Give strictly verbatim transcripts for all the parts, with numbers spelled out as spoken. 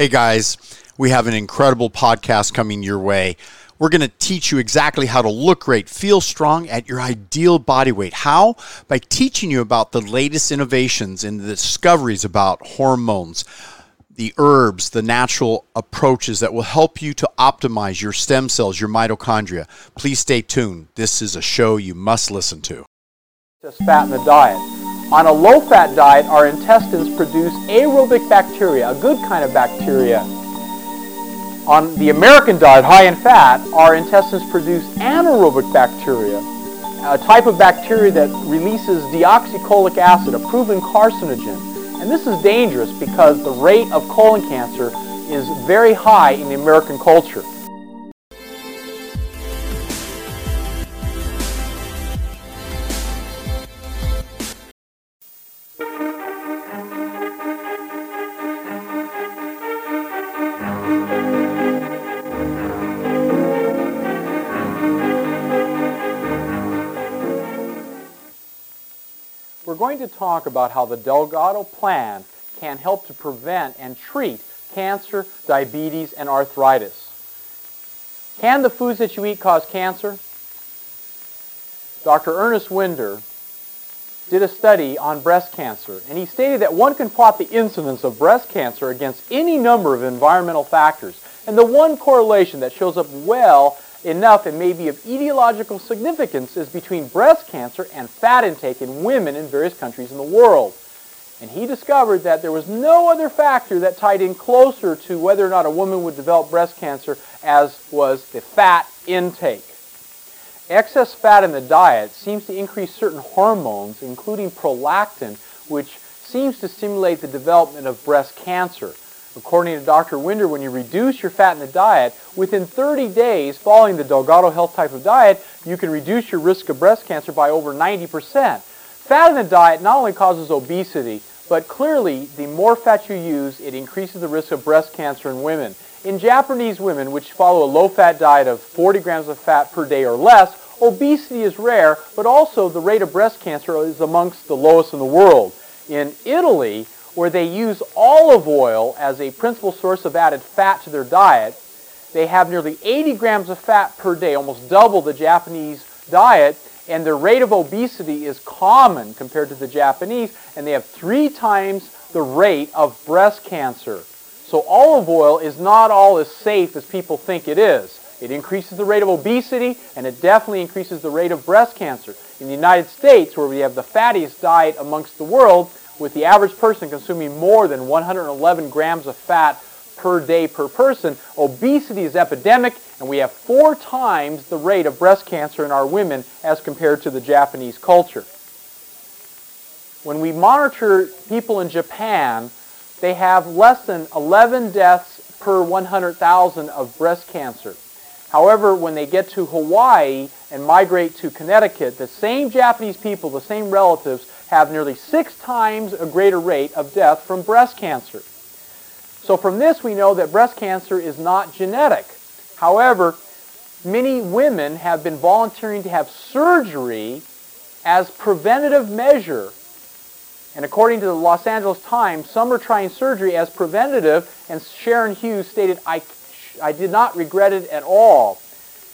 Hey guys, we have an incredible podcast coming your way. We're going to teach you exactly how to look great, feel strong at your ideal body weight. How? By teaching you about the latest innovations and the discoveries about hormones, the herbs, the natural approaches that will help you to optimize your stem cells, your mitochondria. Please stay tuned. This is a show you must listen to. Just fat in the diet. On a low-fat diet, our intestines produce aerobic bacteria, a good kind of bacteria. On the American diet, high in fat, our intestines produce anaerobic bacteria, a type of bacteria that releases deoxycholic acid, a proven carcinogen. And this is dangerous because the rate of colon cancer is very high in the American culture. We're going to talk about how the Delgado Plan can help to prevent and treat cancer, diabetes, and arthritis. Can the foods that you eat cause cancer? Doctor Ernest Winder did a study on breast cancer, and he stated that one can plot the incidence of breast cancer against any number of environmental factors, and the one correlation that shows up well enough and may be of etiological significance is between breast cancer and fat intake in women in various countries in the world. And he discovered that there was no other factor that tied in closer to whether or not a woman would develop breast cancer as was the fat intake. Excess fat in the diet seems to increase certain hormones, including prolactin, which seems to stimulate the development of breast cancer. According to Doctor Winder, when you reduce your fat in the diet, within thirty days following the Delgado Health type of diet, you can reduce your risk of breast cancer by over ninety percent. Fat in the diet not only causes obesity, but clearly the more fat you use, it increases the risk of breast cancer in women. In Japanese women, which follow a low-fat diet of forty grams of fat per day or less, obesity is rare, but also the rate of breast cancer is amongst the lowest in the world. In Italy, where they use olive oil as a principal source of added fat to their diet, they have nearly eighty grams of fat per day, almost double the Japanese diet, and their rate of obesity is common compared to the Japanese, and they have three times the rate of breast cancer. So olive oil is not all as safe as people think it is. It increases the rate of obesity, and it definitely increases the rate of breast cancer. In the United States, where we have the fattiest diet amongst the world, with the average person consuming more than one hundred eleven grams of fat per day per person, obesity is epidemic, and we have four times the rate of breast cancer in our women as compared to the Japanese culture. When we monitor people in Japan, they have less than eleven deaths per one hundred thousand of breast cancer. However, when they get to Hawaii and migrate to Connecticut, the same Japanese people, the same relatives, have nearly six times a greater rate of death from breast cancer. So from this we know that breast cancer is not genetic. However, many women have been volunteering to have surgery as preventative measure. And according to the Los Angeles Times, some are trying surgery as preventative, and Sharon Hughes stated, I, I did not regret it at all.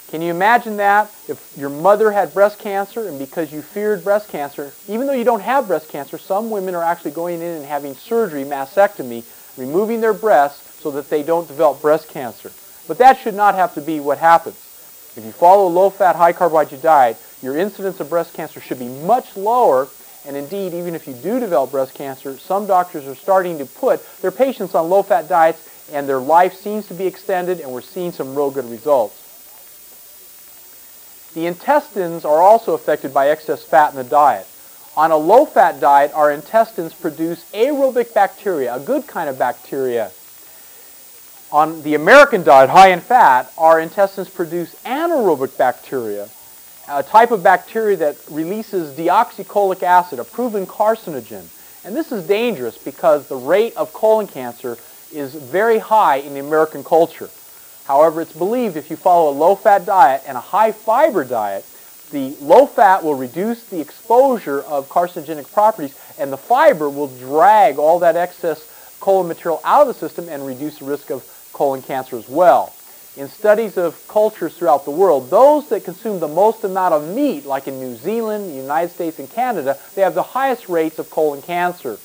Can you imagine that? If your mother had breast cancer and because you feared breast cancer, even though you don't have breast cancer, some women are actually going in and having surgery, mastectomy, removing their breasts so that they don't develop breast cancer. But that should not have to be what happens. If you follow a low-fat, high-carbohydrate diet, your incidence of breast cancer should be much lower, and indeed, even if you do develop breast cancer, some doctors are starting to put their patients on low-fat diets, and their life seems to be extended, and we're seeing some real good results. The intestines are also affected by excess fat in the diet. On a low-fat diet, our intestines produce aerobic bacteria, a good kind of bacteria. On the American diet, high in fat, our intestines produce anaerobic bacteria, a type of bacteria that releases deoxycholic acid, a proven carcinogen. And this is dangerous because the rate of colon cancer is very high in the American culture. However, it's believed if you follow a low-fat diet and a high-fiber diet, the low-fat will reduce the exposure of carcinogenic properties, and the fiber will drag all that excess colon material out of the system and reduce the risk of colon cancer as well. In studies of cultures throughout the world, those that consume the most amount of meat, like in New Zealand, the United States, and Canada, they have the highest rates of colon cancer.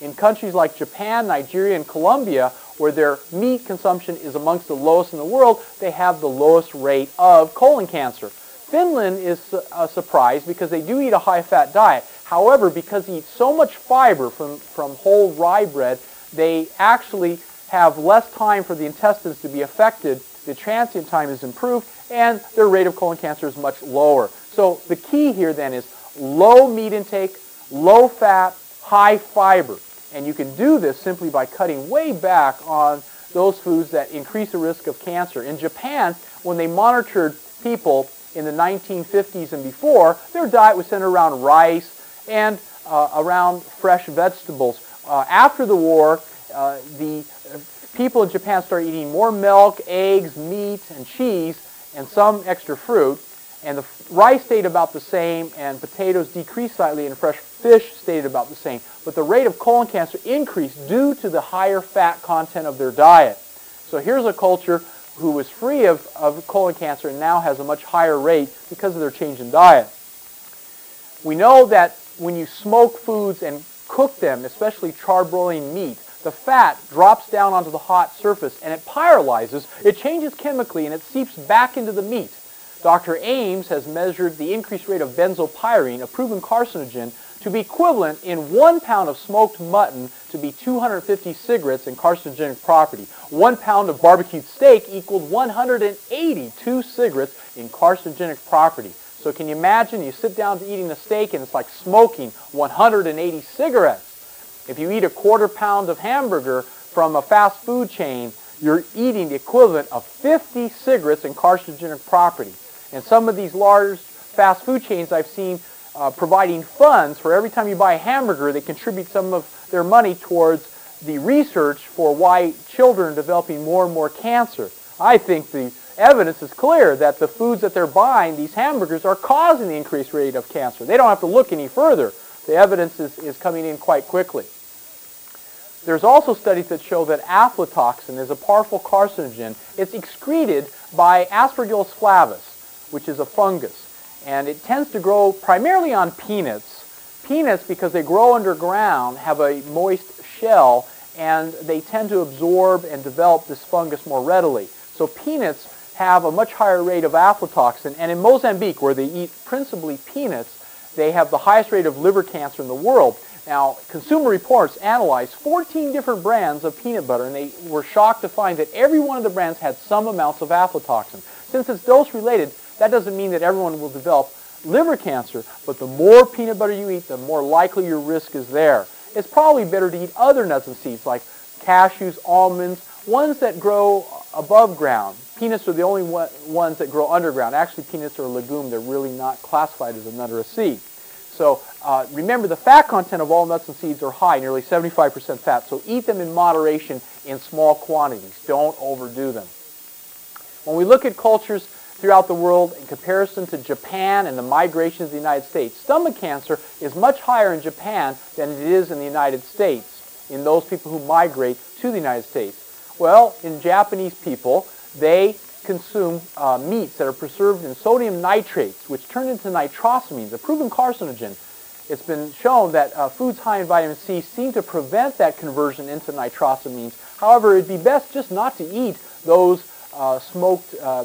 In countries like Japan, Nigeria, and Colombia, where their meat consumption is amongst the lowest in the world, they have the lowest rate of colon cancer. Finland is a surprise because they do eat a high-fat diet. However, because they eat so much fiber from, from whole rye bread, they actually have less time for the intestines to be affected. The transient time is improved, and their rate of colon cancer is much lower. So the key here then is low meat intake, low fat, high fiber. And you can do this simply by cutting way back on those foods that increase the risk of cancer. In Japan, when they monitored people in the nineteen fifties and before, their diet was centered around rice and uh, around fresh vegetables. Uh, after the war, uh, the people in Japan started eating more milk, eggs, meat, and cheese, and some extra fruit. And the rice stayed about the same, and potatoes decreased slightly, and fresh fish stayed about the same. But the rate of colon cancer increased due to the higher fat content of their diet. So here's a culture who was free of, of colon cancer and now has a much higher rate because of their change in diet. We know that when you smoke foods and cook them, especially charbroiling meat, the fat drops down onto the hot surface and it pyrolyzes. It changes chemically and it seeps back into the meat. Doctor Ames has measured the increased rate of benzopyrene, a proven carcinogen, to be equivalent in one pound of smoked mutton to be two hundred fifty cigarettes in carcinogenic property. One pound of barbecued steak equaled one hundred eighty-two cigarettes in carcinogenic property. So can you imagine, you sit down to eating a steak and it's like smoking one hundred eighty cigarettes. If you eat a quarter pound of hamburger from a fast food chain, you're eating the equivalent of fifty cigarettes in carcinogenic property. And some of these large fast food chains I've seen uh, providing funds for every time you buy a hamburger, they contribute some of their money towards the research for why children are developing more and more cancer. I think the evidence is clear that the foods that they're buying, these hamburgers, are causing the increased rate of cancer. They don't have to look any further. The evidence is, is coming in quite quickly. There's also studies that show that aflatoxin is a powerful carcinogen. It's excreted by Aspergillus flavus, which is a fungus. And it tends to grow primarily on peanuts. Peanuts, because they grow underground, have a moist shell, and they tend to absorb and develop this fungus more readily. So peanuts have a much higher rate of aflatoxin. And in Mozambique, where they eat principally peanuts, they have the highest rate of liver cancer in the world. Now, Consumer Reports analyzed fourteen different brands of peanut butter, and they were shocked to find that every one of the brands had some amounts of aflatoxin. Since it's dose-related, that doesn't mean that everyone will develop liver cancer, but the more peanut butter you eat, the more likely your risk is there. It's probably better to eat other nuts and seeds like cashews, almonds, ones that grow above ground. Peanuts are the only ones that grow underground. Actually, peanuts are a legume. They're really not classified as a nut or a seed. So uh, remember, the fat content of all nuts and seeds are high, nearly seventy-five percent fat. So eat them in moderation in small quantities. Don't overdo them. When we look at cultures throughout the world in comparison to Japan and the migrations to the United States, stomach cancer is much higher in Japan than it is in the United States, in those people who migrate to the United States. Well, in Japanese people, they consume uh, meats that are preserved in sodium nitrates, which turn into nitrosamines, a proven carcinogen. It's been shown that uh, foods high in vitamin C seem to prevent that conversion into nitrosamines. However, it'd be best just not to eat those uh, smoked, uh,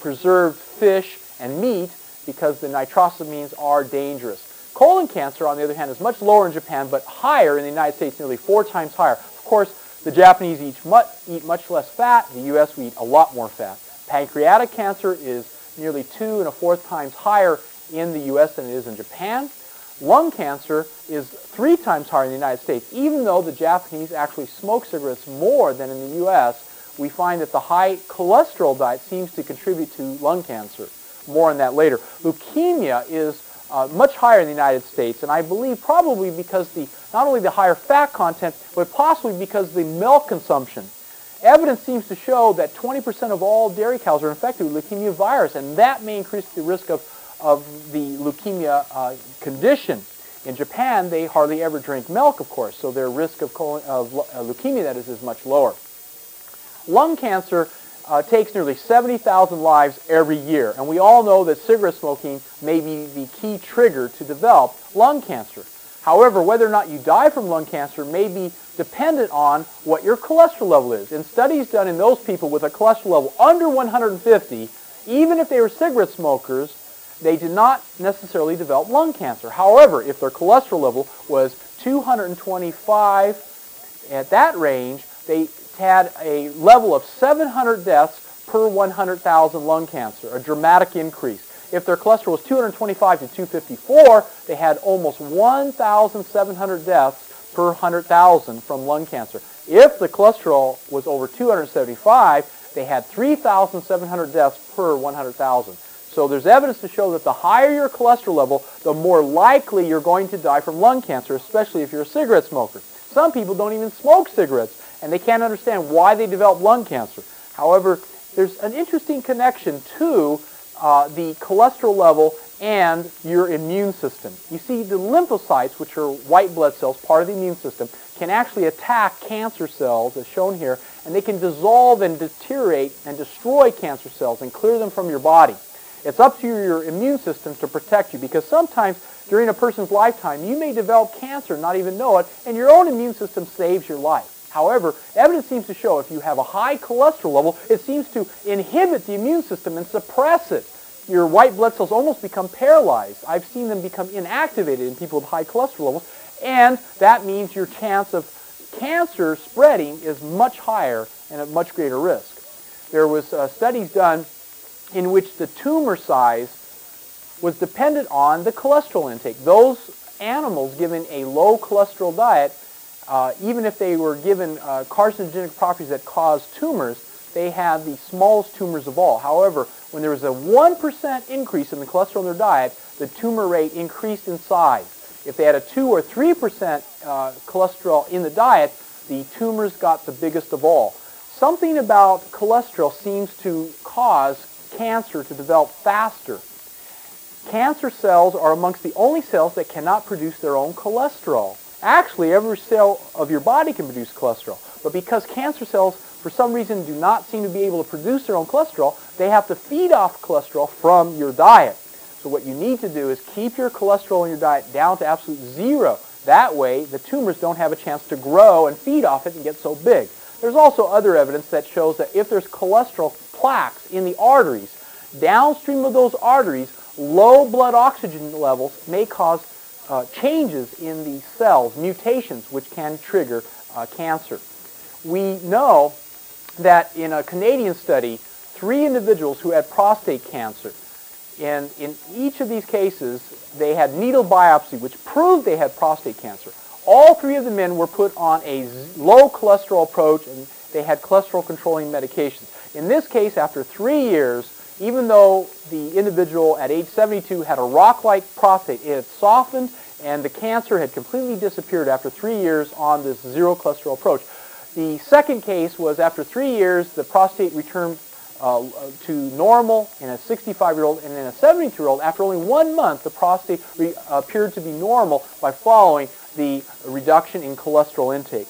preserved fish and meat because the nitrosamines are dangerous. Colon cancer, on the other hand, is much lower in Japan, but higher in the United States, nearly four times higher. Of course, the Japanese eat much, eat much less fat. In the U S, we eat a lot more fat. Pancreatic cancer is nearly two and a fourth times higher in the U S than it is in Japan. Lung cancer is three times higher in the United States. Even though the Japanese actually smoke cigarettes more than in the U S, we find that the high cholesterol diet seems to contribute to lung cancer. More on that later. Leukemia is uh, much higher in the United States, and I believe probably because the not only the higher fat content, but possibly because of the milk consumption. Evidence seems to show that twenty percent of all dairy cows are infected with leukemia virus, and that may increase the risk of, of the leukemia uh, condition. In Japan, they hardly ever drink milk, of course, so their risk of, colon, of uh, leukemia, that is, is much lower. Lung cancer uh, takes nearly seventy thousand lives every year, and we all know that cigarette smoking may be the key trigger to develop lung cancer. However, whether or not you die from lung cancer may be dependent on what your cholesterol level is. In studies done in those people with a cholesterol level under one hundred fifty, even if they were cigarette smokers, they did not necessarily develop lung cancer. However, if their cholesterol level was two hundred twenty-five, at that range, they had a level of seven hundred deaths per one hundred thousand lung cancer, a dramatic increase. If their cholesterol was two hundred twenty-five to two hundred fifty-four, they had almost one thousand seven hundred deaths per one hundred thousand from lung cancer. If the cholesterol was over two hundred seventy-five, they had three thousand seven hundred deaths per one hundred thousand. So there's evidence to show that the higher your cholesterol level, the more likely you're going to die from lung cancer, especially if you're a cigarette smoker. Some people don't even smoke cigarettes, and they can't understand why they develop lung cancer. However, there's an interesting connection to Uh, the cholesterol level and your immune system. You see, the lymphocytes, which are white blood cells, part of the immune system, can actually attack cancer cells, as shown here, and they can dissolve and deteriorate and destroy cancer cells and clear them from your body. It's up to your immune system to protect you, because sometimes during a person's lifetime you may develop cancer and not even know it, and your own immune system saves your life. However, evidence seems to show if you have a high cholesterol level, it seems to inhibit the immune system and suppress it. Your white blood cells almost become paralyzed. I've seen them become inactivated in people with high cholesterol levels, and that means your chance of cancer spreading is much higher and at much greater risk. There was uh, studies done in which the tumor size was dependent on the cholesterol intake. Those animals given a low cholesterol diet, Uh, even if they were given uh, carcinogenic properties that cause tumors, they had the smallest tumors of all. However, when there was a one percent increase in the cholesterol in their diet, the tumor rate increased in size. If they had a two or three percent uh, cholesterol in the diet, the tumors got the biggest of all. Something about cholesterol seems to cause cancer to develop faster. Cancer cells are amongst the only cells that cannot produce their own cholesterol. Actually, every cell of your body can produce cholesterol, but because cancer cells, for some reason, do not seem to be able to produce their own cholesterol, they have to feed off cholesterol from your diet. So what you need to do is keep your cholesterol in your diet down to absolute zero. That way, the tumors don't have a chance to grow and feed off it and get so big. There's also other evidence that shows that if there's cholesterol plaques in the arteries, downstream of those arteries, low blood oxygen levels may cause Uh, changes in the cells, mutations, which can trigger uh, cancer. We know that in a Canadian study, three individuals who had prostate cancer, and in each of these cases, they had needle biopsy, which proved they had prostate cancer. All three of the men were put on a low cholesterol approach, and they had cholesterol-controlling medications. In this case, after three years, even though the individual at age seventy-two had a rock-like prostate, it had softened and the cancer had completely disappeared after three years on this zero cholesterol approach. The second case was after three years, the prostate returned uh, to normal in a sixty-five-year-old, and in a seventy-two-year-old, after only one month, the prostate re- appeared to be normal by following the reduction in cholesterol intake.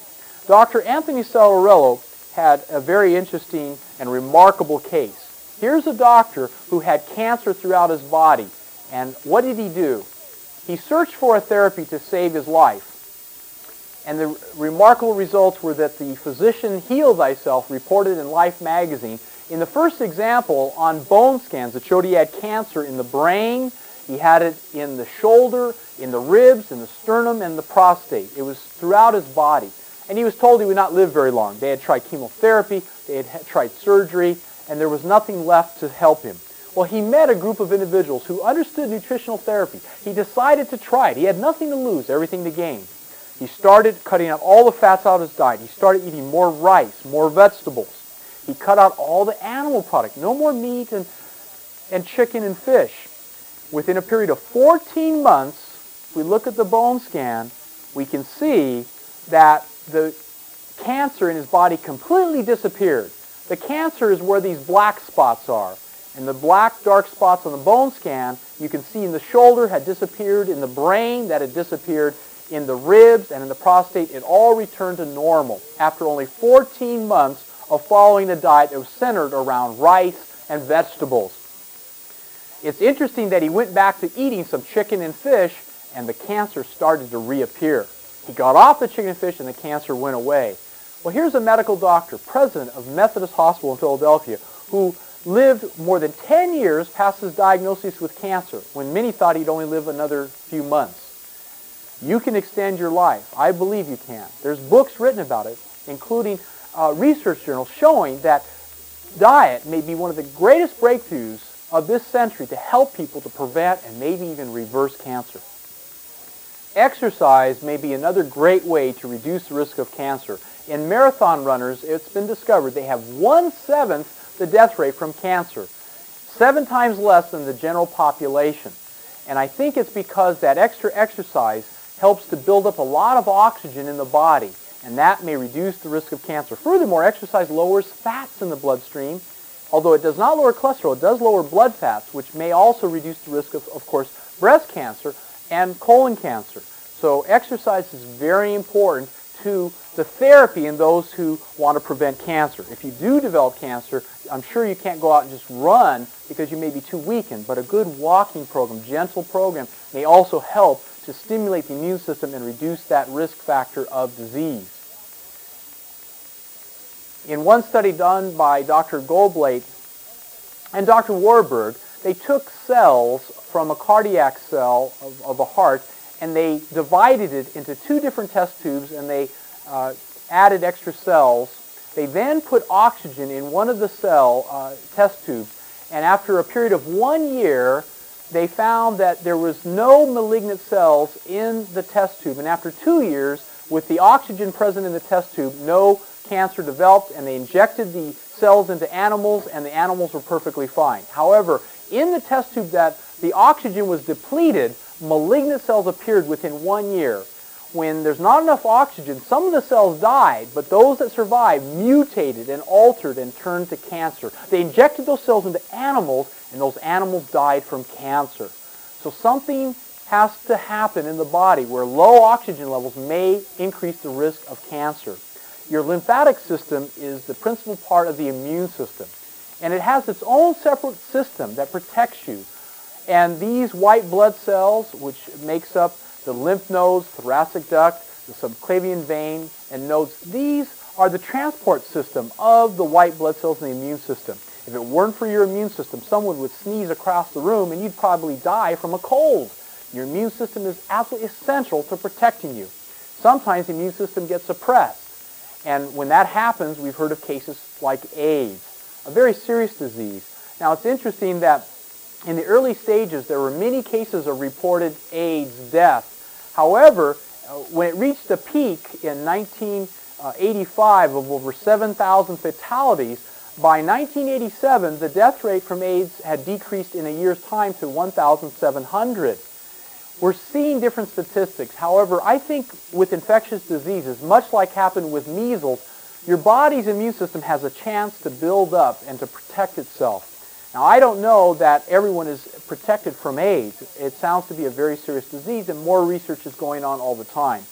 Doctor Anthony Salorello had a very interesting and remarkable case. Here's a doctor who had cancer throughout his body, and what did he do? He searched for a therapy to save his life, and the remarkable results were that the physician Heal Thyself reported in Life magazine. In the first example on bone scans, it showed he had cancer in the brain, he had it in the shoulder, in the ribs, in the sternum, and the prostate. It was throughout his body, and he was told he would not live very long. They had tried chemotherapy, they had tried surgery, and there was nothing left to help him. Well, he met a group of individuals who understood nutritional therapy. He decided to try it. He had nothing to lose, everything to gain. He started cutting out all the fats out of his diet. He started eating more rice, more vegetables. He cut out all the animal products, no more meat and, and chicken and fish. Within a period of fourteen months, if we look at the bone scan, we can see that the cancer in his body completely disappeared. The cancer is where these black spots are, And the black dark spots on the bone scan, you can see in the shoulder had disappeared, in the brain that had disappeared, in the ribs and in the prostate, it all returned to normal after only fourteen months of following a diet that was centered around rice and vegetables. It's interesting that he went back to eating some chicken and fish, and the cancer started to reappear. He got off the chicken and fish, and the cancer went away. Well, here's a medical doctor, president of Methodist Hospital in Philadelphia, who lived more than ten years past his diagnosis with cancer, when many thought he'd only live another few months. You can extend your life. I believe you can. There's books written about it, including uh, research journals showing that diet may be one of the greatest breakthroughs of this century to help people to prevent and maybe even reverse cancer. Exercise may be another great way to reduce the risk of cancer. In marathon runners, it's been discovered they have one-seventh the death rate from cancer, seven times less than the general population. And I think it's because that extra exercise helps to build up a lot of oxygen in the body, and that may reduce the risk of cancer. Furthermore, exercise lowers fats in the bloodstream. Although it does not lower cholesterol, it does lower blood fats, which may also reduce the risk of, of course, breast cancer and colon cancer. So exercise is very important to the therapy in those who want to prevent cancer. If you do develop cancer, I'm sure you can't go out and just run because you may be too weakened, but a good walking program, gentle program, may also help to stimulate the immune system and reduce that risk factor of disease. In one study done by Doctor Goldblatt and Doctor Warburg, they took cells from a cardiac cell of, of a heart, and they divided it into two different test tubes, and they uh, added extra cells. They then put oxygen in one of the cell uh, test tubes, and after a period of one year, they found that there was no malignant cells in the test tube. And after two years, with the oxygen present in the test tube, no cancer developed, and they injected the cells into animals, and the animals were perfectly fine. However, in the test tube that the oxygen was depleted, malignant cells appeared within one year. When there's not enough oxygen, some of the cells died, but those that survived mutated and altered and turned to cancer. They injected those cells into animals, and those animals died from cancer. So something has to happen in the body where low oxygen levels may increase the risk of cancer. Your lymphatic system is the principal part of the immune system, and it has its own separate system that protects you. And these white blood cells, which makes up the lymph nodes, thoracic duct, the subclavian vein, and nodes, these are the transport system of the white blood cells in the immune system. If it weren't for your immune system, someone would sneeze across the room and you'd probably die from a cold. Your immune system is absolutely essential to protecting you. Sometimes the immune system gets suppressed. And when that happens, we've heard of cases like AIDS, a very serious disease. Now, it's interesting that in the early stages, there were many cases of reported AIDS death. However, when it reached a peak in nineteen eighty-five of over seven thousand fatalities, by nineteen eighty-seven, the death rate from AIDS had decreased in a year's time to one thousand seven hundred. We're seeing different statistics. However, I think with infectious diseases, much like happened with measles, your body's immune system has a chance to build up and to protect itself. Now, I don't know that everyone is protected from AIDS. It sounds to be a very serious disease, and more research is going on all the time.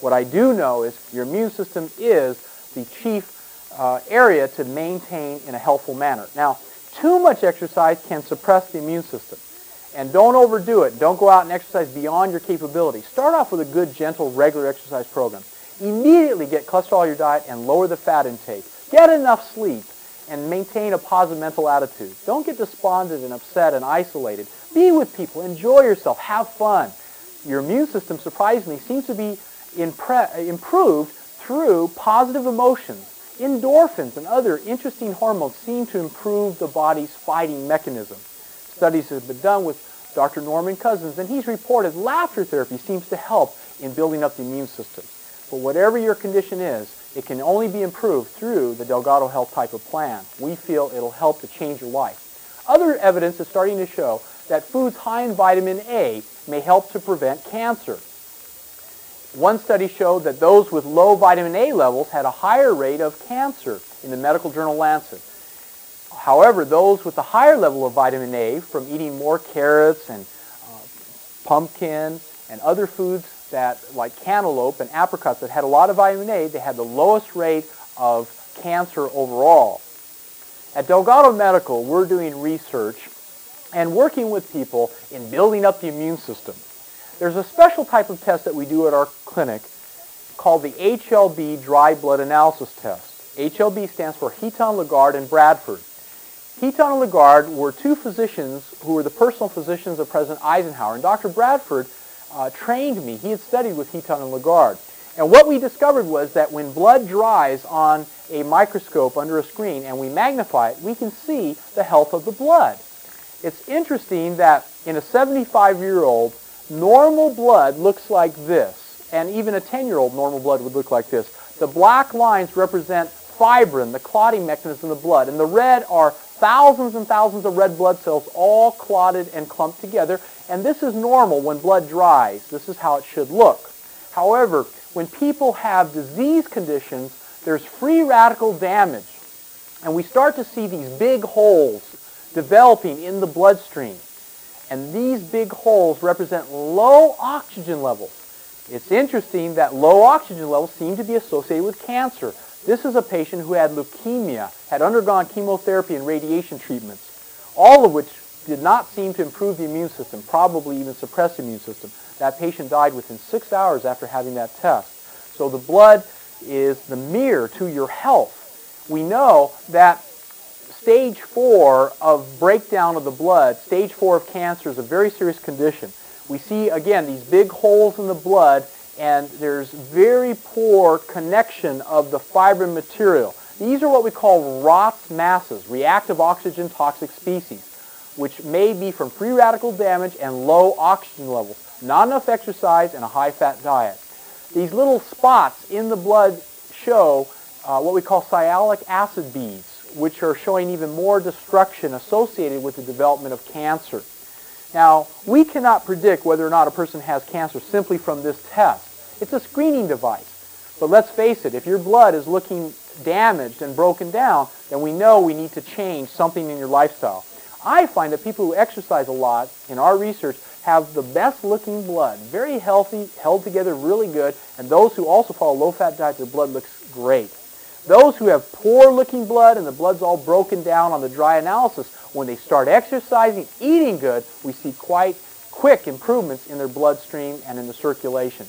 What I do know is your immune system is the chief uh, area to maintain in a helpful manner. Now, too much exercise can suppress the immune system. And don't overdo it. Don't go out and exercise beyond your capability. Start off with a good, gentle, regular exercise program. Immediately get cholesterol out of your diet and lower the fat intake. Get enough sleep and maintain a positive mental attitude. Don't get despondent and upset and isolated. Be with people. Enjoy yourself. Have fun. Your immune system, surprisingly, seems to be impre- improved through positive emotions. Endorphins and other interesting hormones seem to improve the body's fighting mechanism. Studies have been done with Doctor Norman Cousins, and he's reported laughter therapy seems to help in building up the immune system. But whatever your condition is, it can only be improved through the Delgado Health type of plan. We feel it'll help to change your life. Other evidence is starting to show that foods high in vitamin A may help to prevent cancer. One study showed that those with low vitamin A levels had a higher rate of cancer in the medical journal Lancet. However, those with a higher level of vitamin A from eating more carrots and uh, pumpkin and other foods that, like cantaloupe and apricots, that had a lot of vitamin A, they had the lowest rate of cancer overall. At Delgado Medical, we're doing research and working with people in building up the immune system. There's a special type of test that we do at our clinic called the H L B dry blood analysis test. H L B stands for Heaton Lagarde and Bradford. Heaton and Lagarde were two physicians who were the personal physicians of President Eisenhower, and Doctor Bradford uh, trained me. He had studied with Heaton and Lagarde. And what we discovered was that when blood dries on a microscope under a screen and we magnify it, we can see the health of the blood. It's interesting that in a seventy-five-year-old, normal blood looks like this, and even a ten-year-old normal blood would look like this. The black lines represent fibrin, the clotting mechanism of the blood, and the red are thousands and thousands of red blood cells all clotted and clumped together, and this is normal when blood dries. This is how it should look. However, when people have disease conditions, there's free radical damage, and we start to see these big holes developing in the bloodstream. And these big holes represent low oxygen levels. It's interesting that low oxygen levels seem to be associated with cancer. This is a patient who had leukemia, had undergone chemotherapy and radiation treatments, all of which did not seem to improve the immune system, probably even suppress the immune system. That patient died within six hours after having that test. So the blood is the mirror to your health. We know that stage four of breakdown of the blood, stage four of cancer, is a very serious condition. We see, again, these big holes in the blood, and there's very poor connection of the fibrin material. These are what we call R O T S masses, reactive oxygen toxic species, which may be from free radical damage and low oxygen levels, not enough exercise, and a high-fat diet. These little spots in the blood show uh, what we call sialic acid beads, which are showing even more destruction associated with the development of cancer. Now, we cannot predict whether or not a person has cancer simply from this test. It's a screening device. But let's face it, if your blood is looking damaged and broken down, then we know we need to change something in your lifestyle. I find that people who exercise a lot in our research have the best looking blood, very healthy, held together really good, and those who also follow a low-fat diet, their blood looks great. Those who have poor looking blood and the blood's all broken down on the dry analysis, when they start exercising, eating good, we see quite quick improvements in their bloodstream and in the circulation.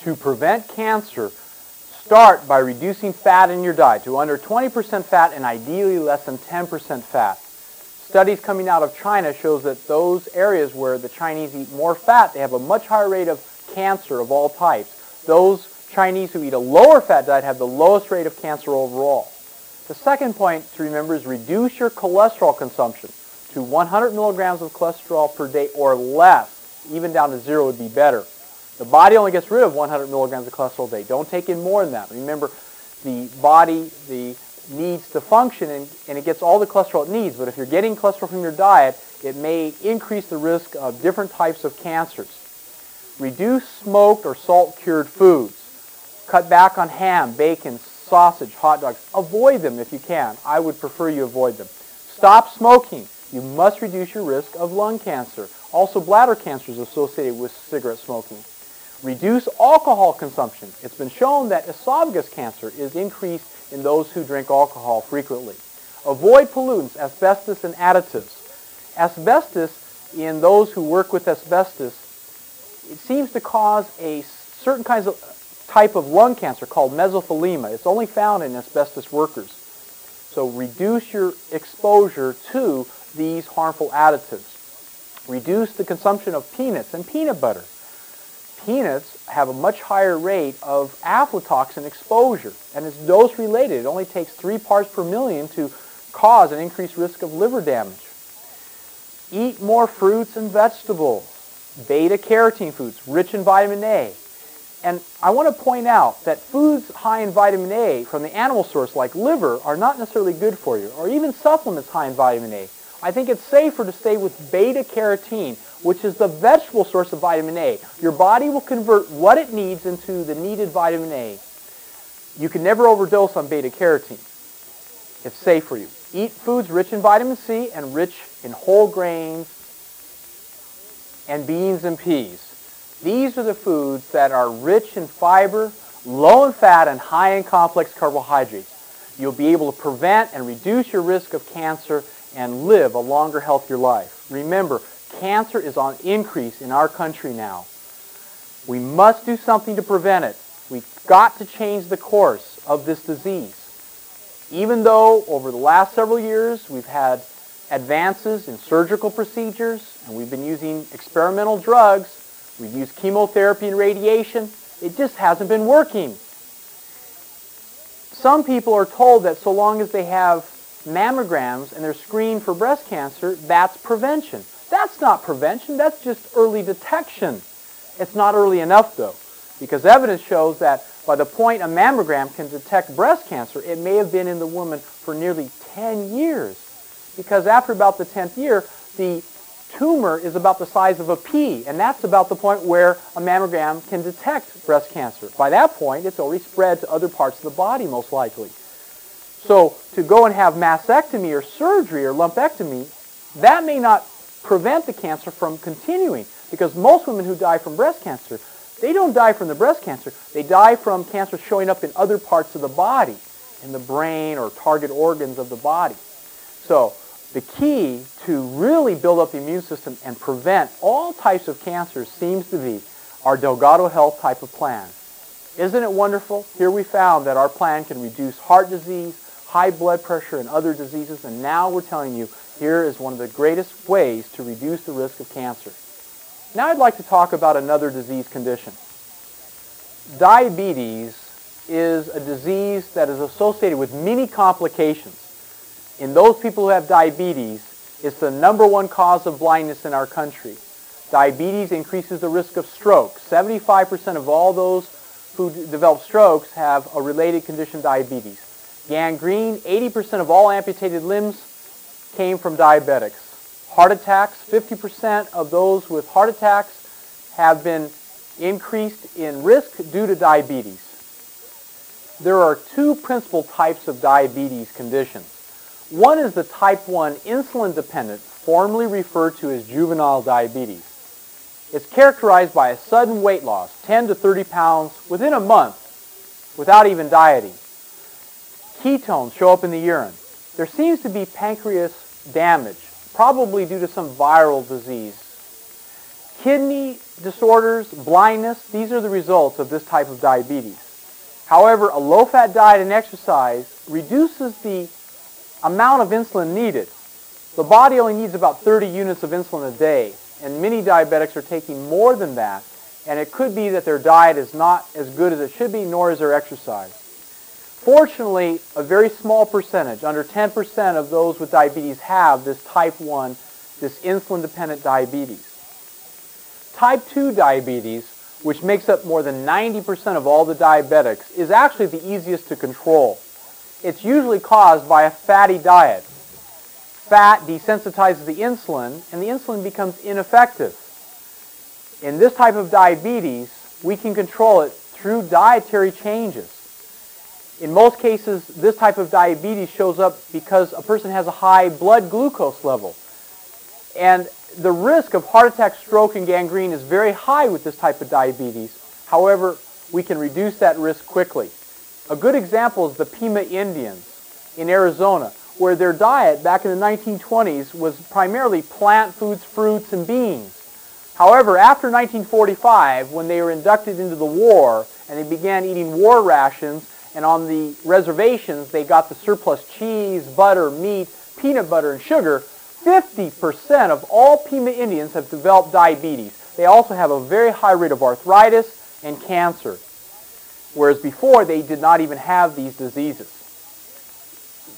To prevent cancer, start by reducing fat in your diet to under twenty percent fat and ideally less than ten percent fat. Studies coming out of China shows that those areas where the Chinese eat more fat, they have a much higher rate of cancer of all types. Those Chinese who eat a lower fat diet have the lowest rate of cancer overall. The second point to remember is reduce your cholesterol consumption to one hundred milligrams of cholesterol per day or less. Even down to zero would be better. The body only gets rid of one hundred milligrams of cholesterol a day. Don't take in more than that. Remember, the body, the needs to function, and, and it gets all the cholesterol it needs, but if you're getting cholesterol from your diet, it may increase the risk of different types of cancers. Reduce smoked or salt-cured foods. Cut back on ham, bacon, sausage, hot dogs. Avoid them if you can. I would prefer you avoid them. Stop smoking. You must reduce your risk of lung cancer. Also, bladder cancer is associated with cigarette smoking. Reduce alcohol consumption. It's been shown that esophagus cancer is increased in those who drink alcohol frequently. Avoid pollutants, asbestos, and additives. Asbestos, in those who work with asbestos, it seems to cause a certain kinds of type of lung cancer called mesothelioma. It's only found in asbestos workers. So reduce your exposure to these harmful additives. Reduce the consumption of peanuts and peanut butter. Peanuts have a much higher rate of aflatoxin exposure, and it's dose-related. It only takes three parts per million to cause an increased risk of liver damage. Eat more fruits and vegetables, beta-carotene foods, rich in vitamin A. And I want to point out that foods high in vitamin A from the animal source, like liver, are not necessarily good for you, or even supplements high in vitamin A. I think it's safer to stay with beta-carotene, which is the vegetable source of vitamin A. Your body will convert what it needs into the needed vitamin A. You can never overdose on beta-carotene. It's safe for you. Eat foods rich in vitamin C and rich in whole grains and beans and peas. These are the foods that are rich in fiber, low in fat, and high in complex carbohydrates. You'll be able to prevent and reduce your risk of cancer and live a longer, healthier life. Remember, cancer is on increase in our country now. We must do something to prevent it. We've got to change the course of this disease. Even though over the last several years we've had advances in surgical procedures and we've been using experimental drugs, we've used chemotherapy and radiation, it just hasn't been working. Some people are told that so long as they have mammograms and they're screened for breast cancer, that's prevention. That's not prevention, that's just early detection. It's not early enough though, because evidence shows that by the point a mammogram can detect breast cancer, it may have been in the woman for nearly ten years, because after about the tenth year, the tumor is about the size of a pea, and that's about the point where a mammogram can detect breast cancer. By that point, it's already spread to other parts of the body, most likely. So to go and have mastectomy or surgery or lumpectomy, that may not prevent the cancer from continuing, because most women who die from breast cancer, they don't die from the breast cancer. They die from cancer showing up in other parts of the body, in the brain or target organs of the body. So the key to really build up the immune system and prevent all types of cancers seems to be our Delgado Health type of plan. Isn't it wonderful? Here we found that our plan can reduce heart disease, high blood pressure, and other diseases, and now we're telling you here is one of the greatest ways to reduce the risk of cancer. Now I'd like to talk about another disease condition. Diabetes is a disease that is associated with many complications. In those people who have diabetes, it's the number one cause of blindness in our country. Diabetes increases the risk of stroke. seventy-five percent of all those who develop strokes have a related condition, diabetes. Gangrene, eighty percent of all amputated limbs came from diabetics. Heart attacks, fifty percent of those with heart attacks have been increased in risk due to diabetes. There are two principal types of diabetes conditions. One is the type one insulin-dependent, formerly referred to as juvenile diabetes. It's characterized by a sudden weight loss, ten to thirty pounds within a month, without even dieting. Ketones show up in the urine. There seems to be pancreas damage, probably due to some viral disease. Kidney disorders, blindness, these are the results of this type of diabetes. However, a low-fat diet and exercise reduces the amount of insulin needed. The body only needs about thirty units of insulin a day, and many diabetics are taking more than that, and it could be that their diet is not as good as it should be, nor is their exercise. Fortunately, a very small percentage, under ten percent of those with diabetes have this type one, this insulin-dependent diabetes. Type two diabetes, which makes up more than ninety percent of all the diabetics, is actually the easiest to control. It's usually caused by a fatty diet. Fat desensitizes the insulin, and the insulin becomes ineffective. In this type of diabetes, we can control it through dietary changes. In most cases, this type of diabetes shows up because a person has a high blood glucose level. And the risk of heart attack, stroke, and gangrene is very high with this type of diabetes. However, we can reduce that risk quickly. A good example is the Pima Indians in Arizona, where their diet back in the nineteen twenties was primarily plant foods, fruits, and beans. However, after nineteen forty-five, when they were inducted into the war and they began eating war rations, and on the reservations they got the surplus cheese, butter, meat, peanut butter, and sugar, fifty percent of all Pima Indians have developed diabetes. They also have a very high rate of arthritis and cancer, whereas before they did not even have these diseases.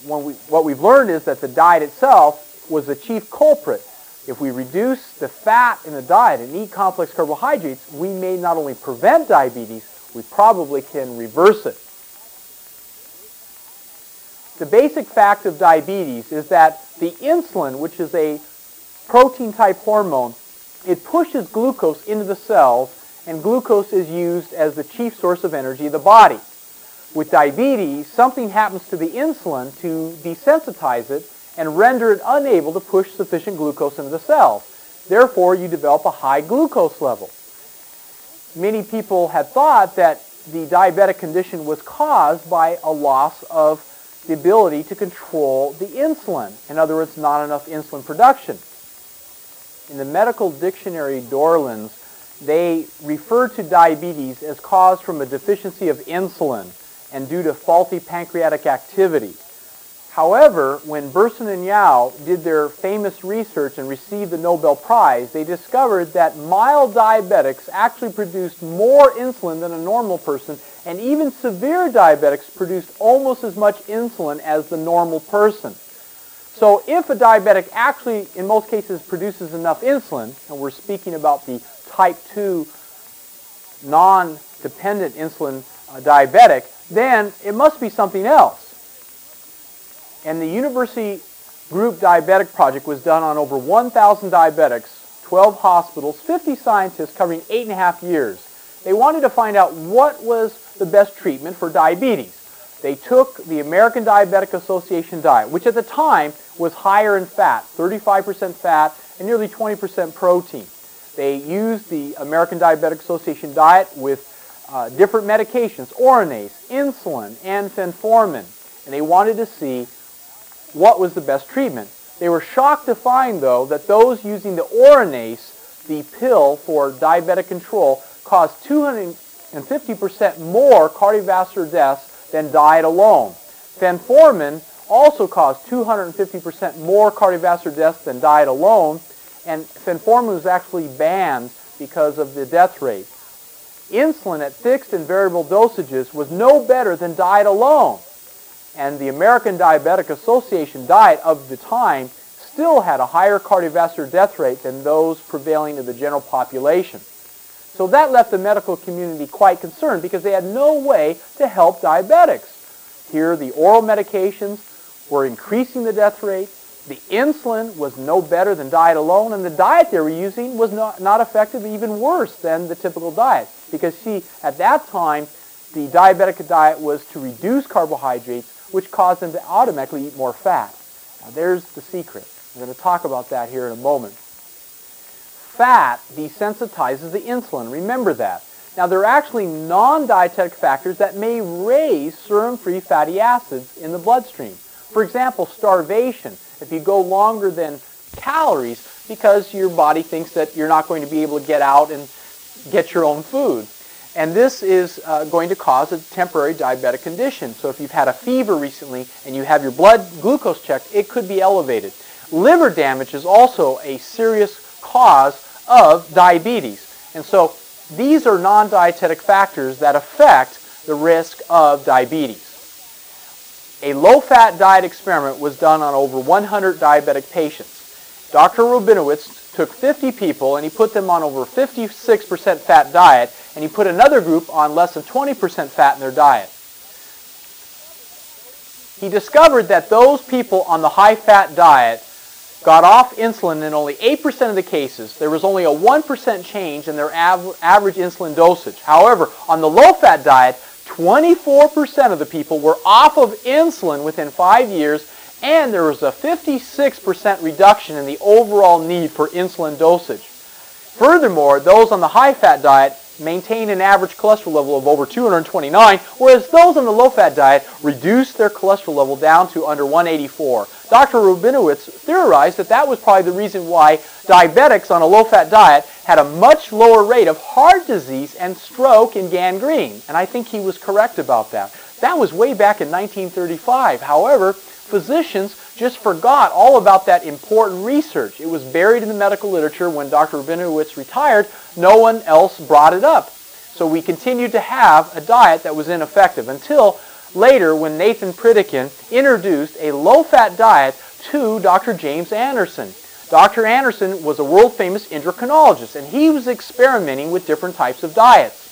When we, what we've learned is that the diet itself was the chief culprit. If we reduce the fat in the diet and eat complex carbohydrates, we may not only prevent diabetes, we probably can reverse it. The basic fact of diabetes is that the insulin, which is a protein-type hormone, it pushes glucose into the cells, and glucose is used as the chief source of energy of the body. With diabetes, something happens to the insulin to desensitize it and render it unable to push sufficient glucose into the cells. Therefore, you develop a high glucose level. Many people had thought that the diabetic condition was caused by a loss of the ability to control the insulin. In other words, not enough insulin production. In the medical dictionary Dorland's, they refer to diabetes as caused from a deficiency of insulin and due to faulty pancreatic activity. However, when Burson and Yao did their famous research and received the Nobel Prize, they discovered that mild diabetics actually produced more insulin than a normal person, and even severe diabetics produced almost as much insulin as the normal person. So if a diabetic actually, in most cases, produces enough insulin, and we're speaking about the type two non-dependent insulin uh, diabetic, then it must be something else. And the University Group Diabetic Project was done on over one thousand diabetics, twelve hospitals, fifty scientists covering eight and a half years. They wanted to find out what was the best treatment for diabetes. They took the American Diabetic Association diet, which at the time was higher in fat, thirty-five percent fat and nearly twenty percent protein. They used the American Diabetic Association diet with uh, different medications, Oronase, insulin, and fenformin. And they wanted to see what was the best treatment. They were shocked to find, though, that those using the Oronase, the pill for diabetic control, caused two hundred fifty percent more cardiovascular deaths than diet alone. Fenformin also caused two hundred fifty percent more cardiovascular deaths than diet alone, and fenformin was actually banned because of the death rate. Insulin at fixed and variable dosages was no better than diet alone. And the American Diabetic Association diet of the time still had a higher cardiovascular death rate than those prevailing in the general population. So that left the medical community quite concerned because they had no way to help diabetics. Here the oral medications were increasing the death rate, the insulin was no better than diet alone, and the diet they were using was not, not effective, even worse than the typical diet. Because see, at that time, the diabetic diet was to reduce carbohydrates, which caused them to automatically eat more fat. Now there's the secret. We're going to talk about that here in a moment. Fat desensitizes the insulin. Remember that. Now there are actually non-dietetic factors that may raise serum-free fatty acids in the bloodstream. For example, starvation. If you go longer than calories, because your body thinks that you're not going to be able to get out and get your own food. And this is uh, going to cause a temporary diabetic condition. So if you've had a fever recently and you have your blood glucose checked, it could be elevated. Liver damage is also a serious cause of diabetes. And so these are non-dietetic factors that affect the risk of diabetes. A low-fat diet experiment was done on over one hundred diabetic patients. Doctor Rubinowitz took fifty people and he put them on over fifty-six percent fat diet, and he put another group on less than twenty percent fat in their diet. He discovered that those people on the high-fat diet got off insulin in only eight percent of the cases. There was only a one percent change in their av- average insulin dosage. However, on the low-fat diet, twenty-four percent of the people were off of insulin within five years, and there was a fifty-six percent reduction in the overall need for insulin dosage. Furthermore, those on the high-fat diet maintained an average cholesterol level of over two hundred twenty-nine, whereas those on the low-fat diet reduced their cholesterol level down to under one eighty-four. Doctor Rubinowitz theorized that that was probably the reason why diabetics on a low-fat diet had a much lower rate of heart disease and stroke and gangrene, and I think he was correct about that. That was way back in nineteen thirty-five. However, physicians just forgot all about that important research. It was buried in the medical literature. When Doctor Rubinowitz retired, no one else brought it up. So we continued to have a diet that was ineffective until later when Nathan Pritikin introduced a low-fat diet to Doctor James Anderson. Doctor Anderson was a world-famous endocrinologist, and he was experimenting with different types of diets.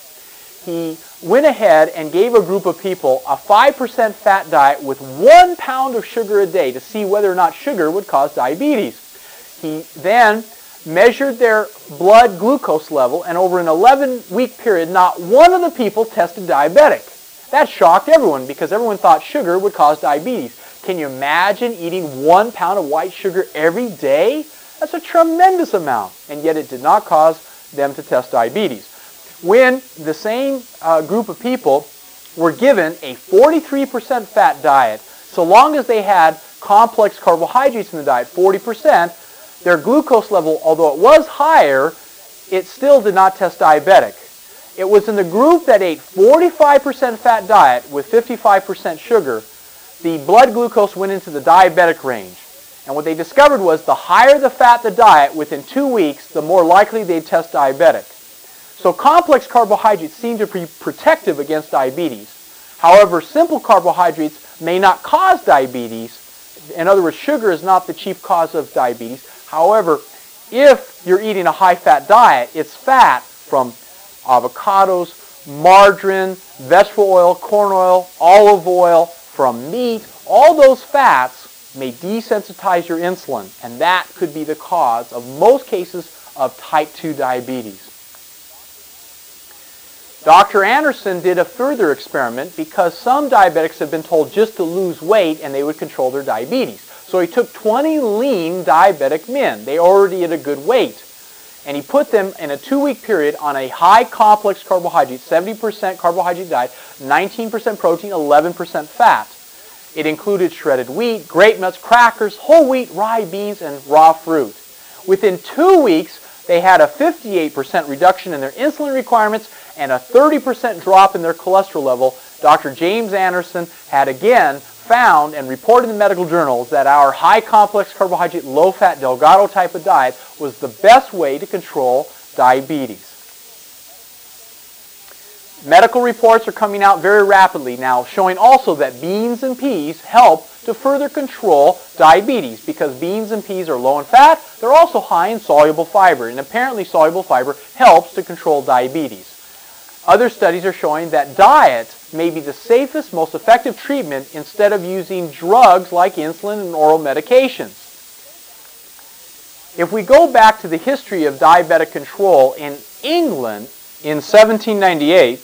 He went ahead and gave a group of people a five percent fat diet with one pound of sugar a day to see whether or not sugar would cause diabetes. He then measured their blood glucose level, and over an eleven-week period, not one of the people tested diabetic. That shocked everyone because everyone thought sugar would cause diabetes. Can you imagine eating one pound of white sugar every day? That's a tremendous amount, and yet it did not cause them to test diabetes. When the same uh, group of people were given a forty-three percent fat diet, so long as they had complex carbohydrates in the diet, forty percent, their glucose level, although it was higher, it still did not test diabetic. It was in the group that ate forty-five percent fat diet with fifty-five percent sugar, the blood glucose went into the diabetic range. And what they discovered was the higher the fat the diet, within two weeks, the more likely they'd test diabetic. So complex carbohydrates seem to be protective against diabetes. However, simple carbohydrates may not cause diabetes. In other words, sugar is not the chief cause of diabetes. However, if you're eating a high-fat diet, it's fat from avocados, margarine, vegetable oil, corn oil, olive oil, from meat, all those fats may desensitize your insulin, and that could be the cause of most cases of type two diabetes. Doctor Anderson did a further experiment because some diabetics have been told just to lose weight and they would control their diabetes. So he took twenty lean diabetic men. They already had a good weight. And he put them in a two-week period on a high complex carbohydrate, seventy percent carbohydrate diet, nineteen percent protein, eleven percent fat. It included shredded wheat, grape nuts, crackers, whole wheat, rye beans, and raw fruit. Within two weeks, they had a fifty-eight percent reduction in their insulin requirements and a thirty percent drop in their cholesterol level. Doctor James Anderson had again found and reported in medical journals that our high complex carbohydrate, low-fat, Delgado type of diet was the best way to control diabetes. Medical reports are coming out very rapidly now showing also that beans and peas help to further control diabetes because beans and peas are low in fat. They're also high in soluble fiber, and apparently soluble fiber helps to control diabetes. Other studies are showing that diet may be the safest, most effective treatment instead of using drugs like insulin and oral medications. If we go back to the history of diabetic control in England in seventeen ninety-eight,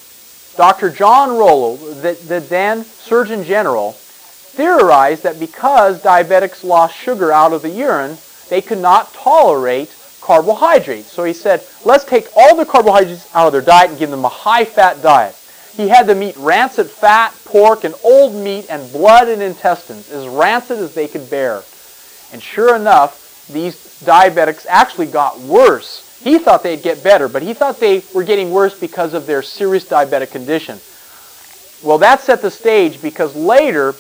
Doctor John Rollo, the, the then Surgeon General, theorized that because diabetics lost sugar out of the urine, they could not tolerate carbohydrates. So he said, let's take all the carbohydrates out of their diet and give them a high-fat diet. He had them eat rancid fat, pork, and old meat, and blood and intestines, as rancid as they could bear. And sure enough, these diabetics actually got worse. He thought they'd get better, but he thought they were getting worse because of their serious diabetic condition. Well, that set the stage because later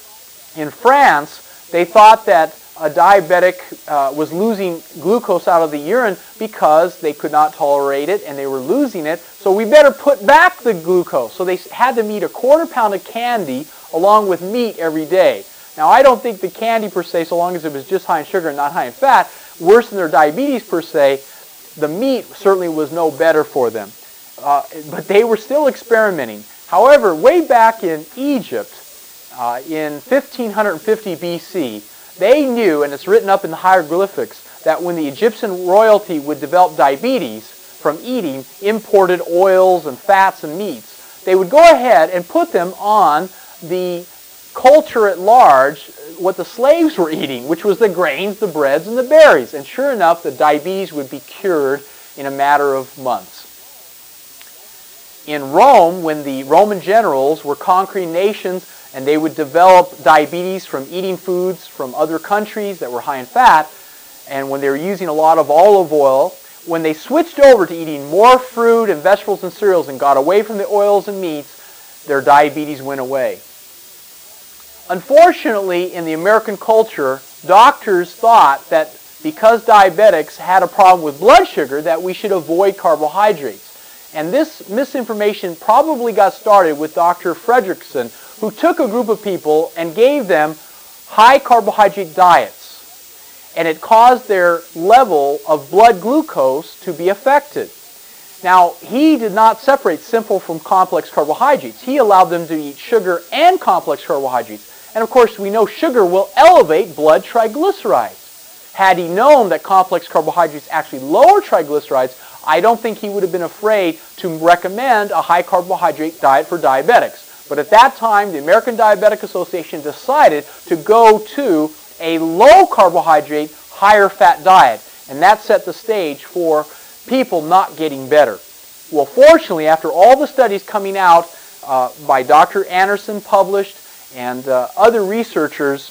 in France, they thought that a diabetic uh, was losing glucose out of the urine because they could not tolerate it and they were losing it, so we better put back the glucose. So they had them eat a quarter pound of candy along with meat every day. Now, I don't think the candy per se, so long as it was just high in sugar and not high in fat, worsened their diabetes per se. The meat certainly was no better for them. Uh, but they were still experimenting. However, way back in Egypt, uh, in fifteen fifty B C, they knew, and it's written up in the hieroglyphics, that when the Egyptian royalty would develop diabetes from eating imported oils and fats and meats, they would go ahead and put them on the culture at large, what the slaves were eating, which was the grains, the breads, and the berries. And sure enough, the diabetes would be cured in a matter of months. In Rome, when the Roman generals were conquering nations, and they would develop diabetes from eating foods from other countries that were high in fat, and when they were using a lot of olive oil, when they switched over to eating more fruit and vegetables and cereals and got away from the oils and meats, their diabetes went away. Unfortunately, in the American culture, doctors thought that because diabetics had a problem with blood sugar, that we should avoid carbohydrates. And this misinformation probably got started with Doctor Frederickson, who took a group of people and gave them high carbohydrate diets, and it caused their level of blood glucose to be affected. Now, he did not separate simple from complex carbohydrates. He allowed them to eat sugar and complex carbohydrates. And of course, we know sugar will elevate blood triglycerides. Had he known that complex carbohydrates actually lower triglycerides, I don't think he would have been afraid to recommend a high carbohydrate diet for diabetics. But at that time, the American Diabetic Association decided to go to a low-carbohydrate, higher-fat diet. And that set the stage for people not getting better. Well, fortunately, after all the studies coming out uh, by Doctor Anderson published and uh, other researchers,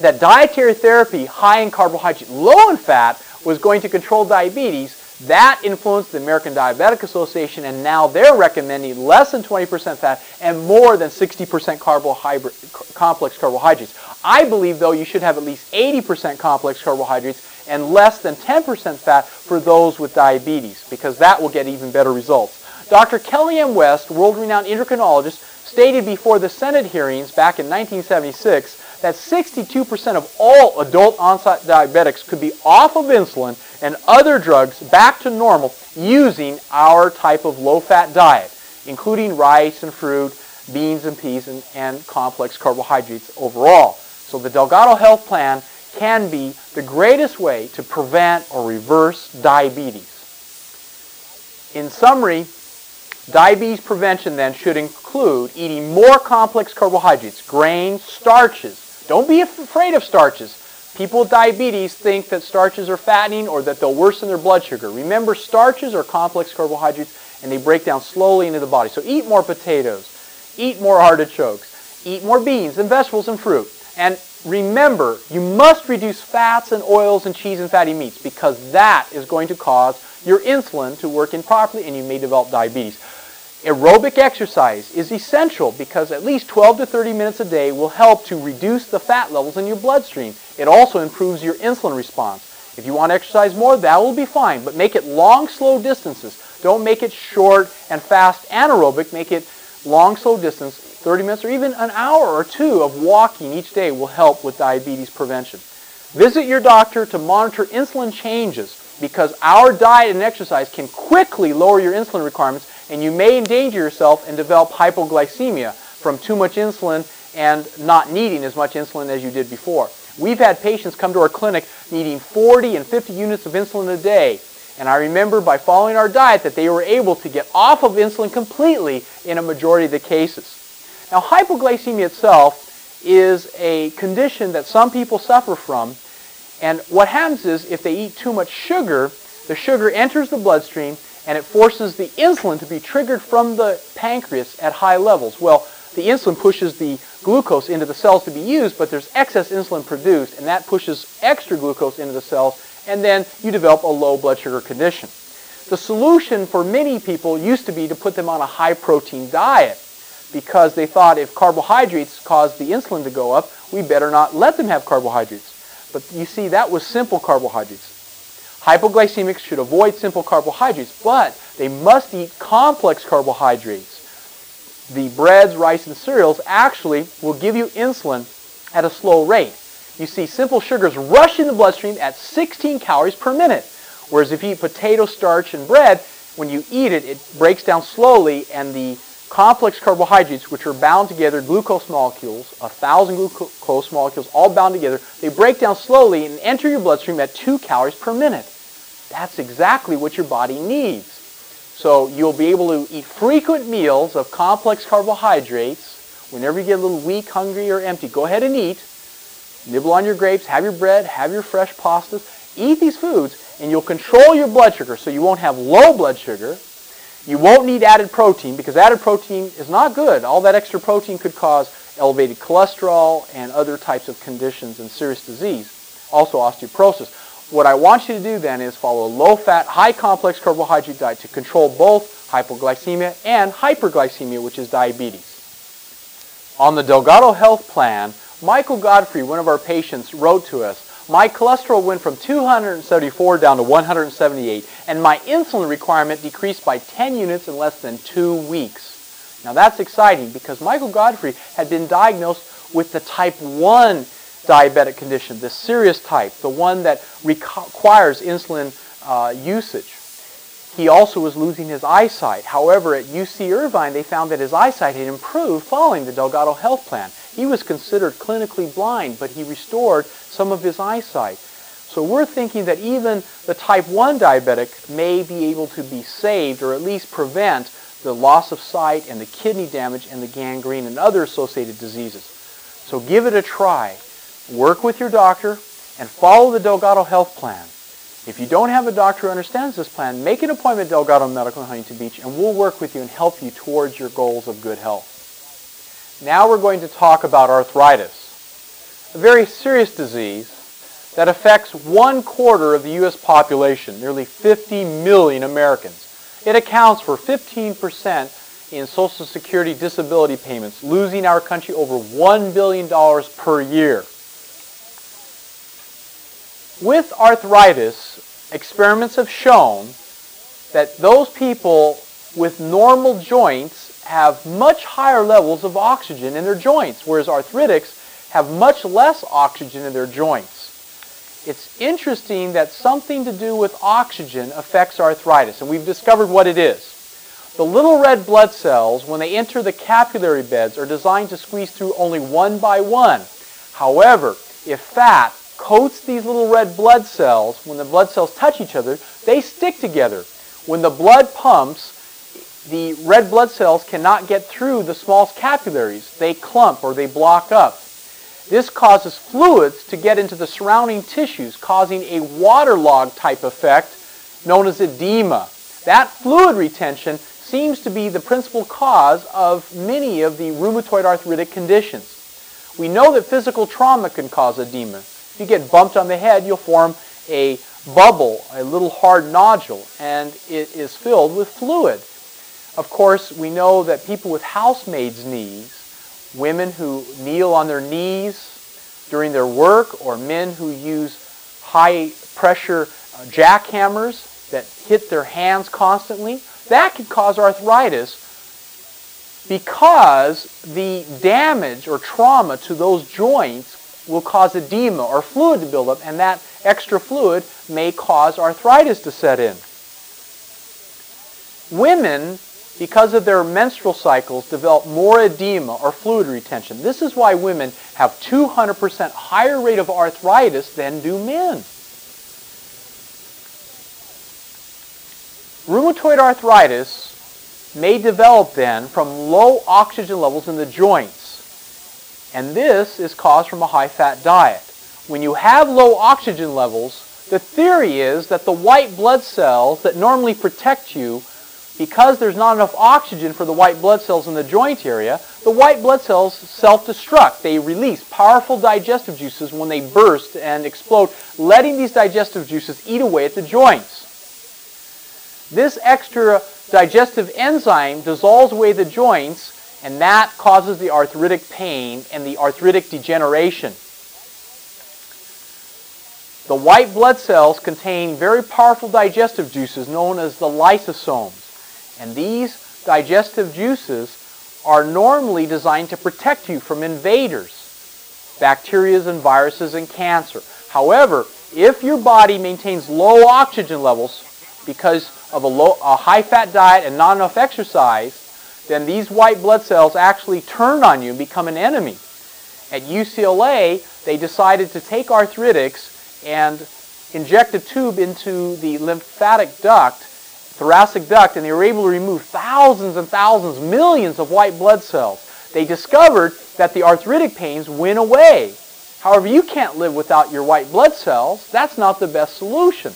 that dietary therapy, high in carbohydrate, low in fat, was going to control diabetes, that influenced the American Diabetic Association, and now they're recommending less than twenty percent fat and more than sixty percent carbohydrate, complex carbohydrates. I believe, though, you should have at least eighty percent complex carbohydrates and less than ten percent fat for those with diabetes, because that will get even better results. Doctor Kelly M. West, world-renowned endocrinologist, stated before the Senate hearings back in nineteen seventy-six that sixty-two percent of all adult onset diabetics could be off of insulin and other drugs back to normal using our type of low-fat diet, including rice and fruit, beans and peas, and, and complex carbohydrates overall. So the Delgado Health Plan can be the greatest way to prevent or reverse diabetes. In summary, diabetes prevention then should include eating more complex carbohydrates, grains, starches. Don't be afraid of starches. People with diabetes think that starches are fattening or that they'll worsen their blood sugar. Remember, starches are complex carbohydrates and they break down slowly into the body. So eat more potatoes, eat more artichokes, eat more beans and vegetables and fruit. And remember, you must reduce fats and oils and cheese and fatty meats, because that is going to cause your insulin to work improperly and you may develop diabetes. Aerobic exercise is essential because at least twelve to thirty minutes a day will help to reduce the fat levels in your bloodstream. It also improves your insulin response. If you want to exercise more, that will be fine, but make it long, slow distances. Don't make it short and fast anaerobic. Make it long, slow distance, thirty minutes or even an hour or two of walking each day will help with diabetes prevention. Visit your doctor to monitor insulin changes, because our diet and exercise can quickly lower your insulin requirements, and you may endanger yourself and develop hypoglycemia from too much insulin and not needing as much insulin as you did before. We've had patients come to our clinic needing forty and fifty units of insulin a day, and I remember by following our diet that they were able to get off of insulin completely in a majority of the cases. Now, hypoglycemia itself is a condition that some people suffer from. And what happens is, if they eat too much sugar, the sugar enters the bloodstream and it forces the insulin to be triggered from the pancreas at high levels. Well, the insulin pushes the glucose into the cells to be used, but there's excess insulin produced, and that pushes extra glucose into the cells, and then you develop a low blood sugar condition. The solution for many people used to be to put them on a high-protein diet, because they thought if carbohydrates caused the insulin to go up, we better not let them have carbohydrates. But you see, that was simple carbohydrates. Hypoglycemics should avoid simple carbohydrates, but they must eat complex carbohydrates. The breads, rice, and cereals actually will give you insulin at a slow rate. You see, simple sugars rush in the bloodstream at sixteen calories per minute, whereas if you eat potato, starch, and bread, when you eat it, it breaks down slowly, and the complex carbohydrates, which are bound together, glucose molecules, a thousand glucose molecules all bound together, they break down slowly and enter your bloodstream at two calories per minute. That's exactly what your body needs. So you'll be able to eat frequent meals of complex carbohydrates. Whenever you get a little weak, hungry, or empty, go ahead and eat. Nibble on your grapes, have your bread, have your fresh pastas. Eat these foods and you'll control your blood sugar so you won't have low blood sugar. You won't need added protein, because added protein is not good. All that extra protein could cause elevated cholesterol and other types of conditions and serious disease, also osteoporosis. What I want you to do then is follow a low-fat, high-complex carbohydrate diet to control both hypoglycemia and hyperglycemia, which is diabetes. On the Delgado Health Plan, Michael Godfrey, one of our patients, wrote to us, "My cholesterol went from two hundred seventy-four down to one hundred seventy-eight, and my insulin requirement decreased by ten units in less than two weeks. Now that's exciting, because Michael Godfrey had been diagnosed with the type one diabetic condition, the serious type, the one that requires insulin uh, usage. He also was losing his eyesight. However, at U C Irvine, they found that his eyesight had improved following the Delgado Health Plan. He was considered clinically blind, but he restored some of his eyesight. So we're thinking that even the type one diabetic may be able to be saved, or at least prevent the loss of sight and the kidney damage and the gangrene and other associated diseases. So give it a try. Work with your doctor and follow the Delgado Health Plan. If you don't have a doctor who understands this plan, make an appointment at Delgado Medical in Huntington Beach and we'll work with you and help you towards your goals of good health. Now we're going to talk about arthritis, a very serious disease that affects one quarter of the U S population, nearly fifty million Americans. It accounts for fifteen percent in Social Security disability payments, losing our country over one billion dollars per year. With arthritis, experiments have shown that those people with normal joints have much higher levels of oxygen in their joints, whereas arthritics have much less oxygen in their joints. It's interesting that something to do with oxygen affects arthritis, and we've discovered what it is. The little red blood cells, when they enter the capillary beds, are designed to squeeze through only one by one. However, if fat coats these little red blood cells, when the blood cells touch each other, they stick together. When the blood pumps, the red blood cells cannot get through the small capillaries. They clump or they block up. This causes fluids to get into the surrounding tissues, causing a waterlogged type effect known as edema. That fluid retention seems to be the principal cause of many of the rheumatoid arthritic conditions. We know that physical trauma can cause edema. If you get bumped on the head, you'll form a bubble, a little hard nodule, and it is filled with fluid. Of course, we know that people with housemaid's knees, women who kneel on their knees during their work, or men who use high-pressure jackhammers that hit their hands constantly, that can cause arthritis because the damage or trauma to those joints will cause edema or fluid to build up, and that extra fluid may cause arthritis to set in. Women, because of their menstrual cycles, develop more edema or fluid retention. This is why women have two hundred percent higher rate of arthritis than do men. Rheumatoid arthritis may develop then from low oxygen levels in the joints. And this is caused from a high-fat diet. When you have low oxygen levels, the theory is that the white blood cells that normally protect you, because there's not enough oxygen for the white blood cells in the joint area, the white blood cells self-destruct. They release powerful digestive juices when they burst and explode, letting these digestive juices eat away at the joints. This extra digestive enzyme dissolves away the joints, and that causes the arthritic pain and the arthritic degeneration. The white blood cells contain very powerful digestive juices known as the lysosomes. And these digestive juices are normally designed to protect you from invaders, bacteria and viruses and cancer. However, if your body maintains low oxygen levels because of a, low, a high-fat diet and not enough exercise, then these white blood cells actually turn on you and become an enemy. At U C L A, they decided to take arthritics and inject a tube into the lymphatic duct thoracic duct, and they were able to remove thousands and thousands, millions of white blood cells. They discovered that the arthritic pains went away. However, you can't live without your white blood cells. That's not the best solution.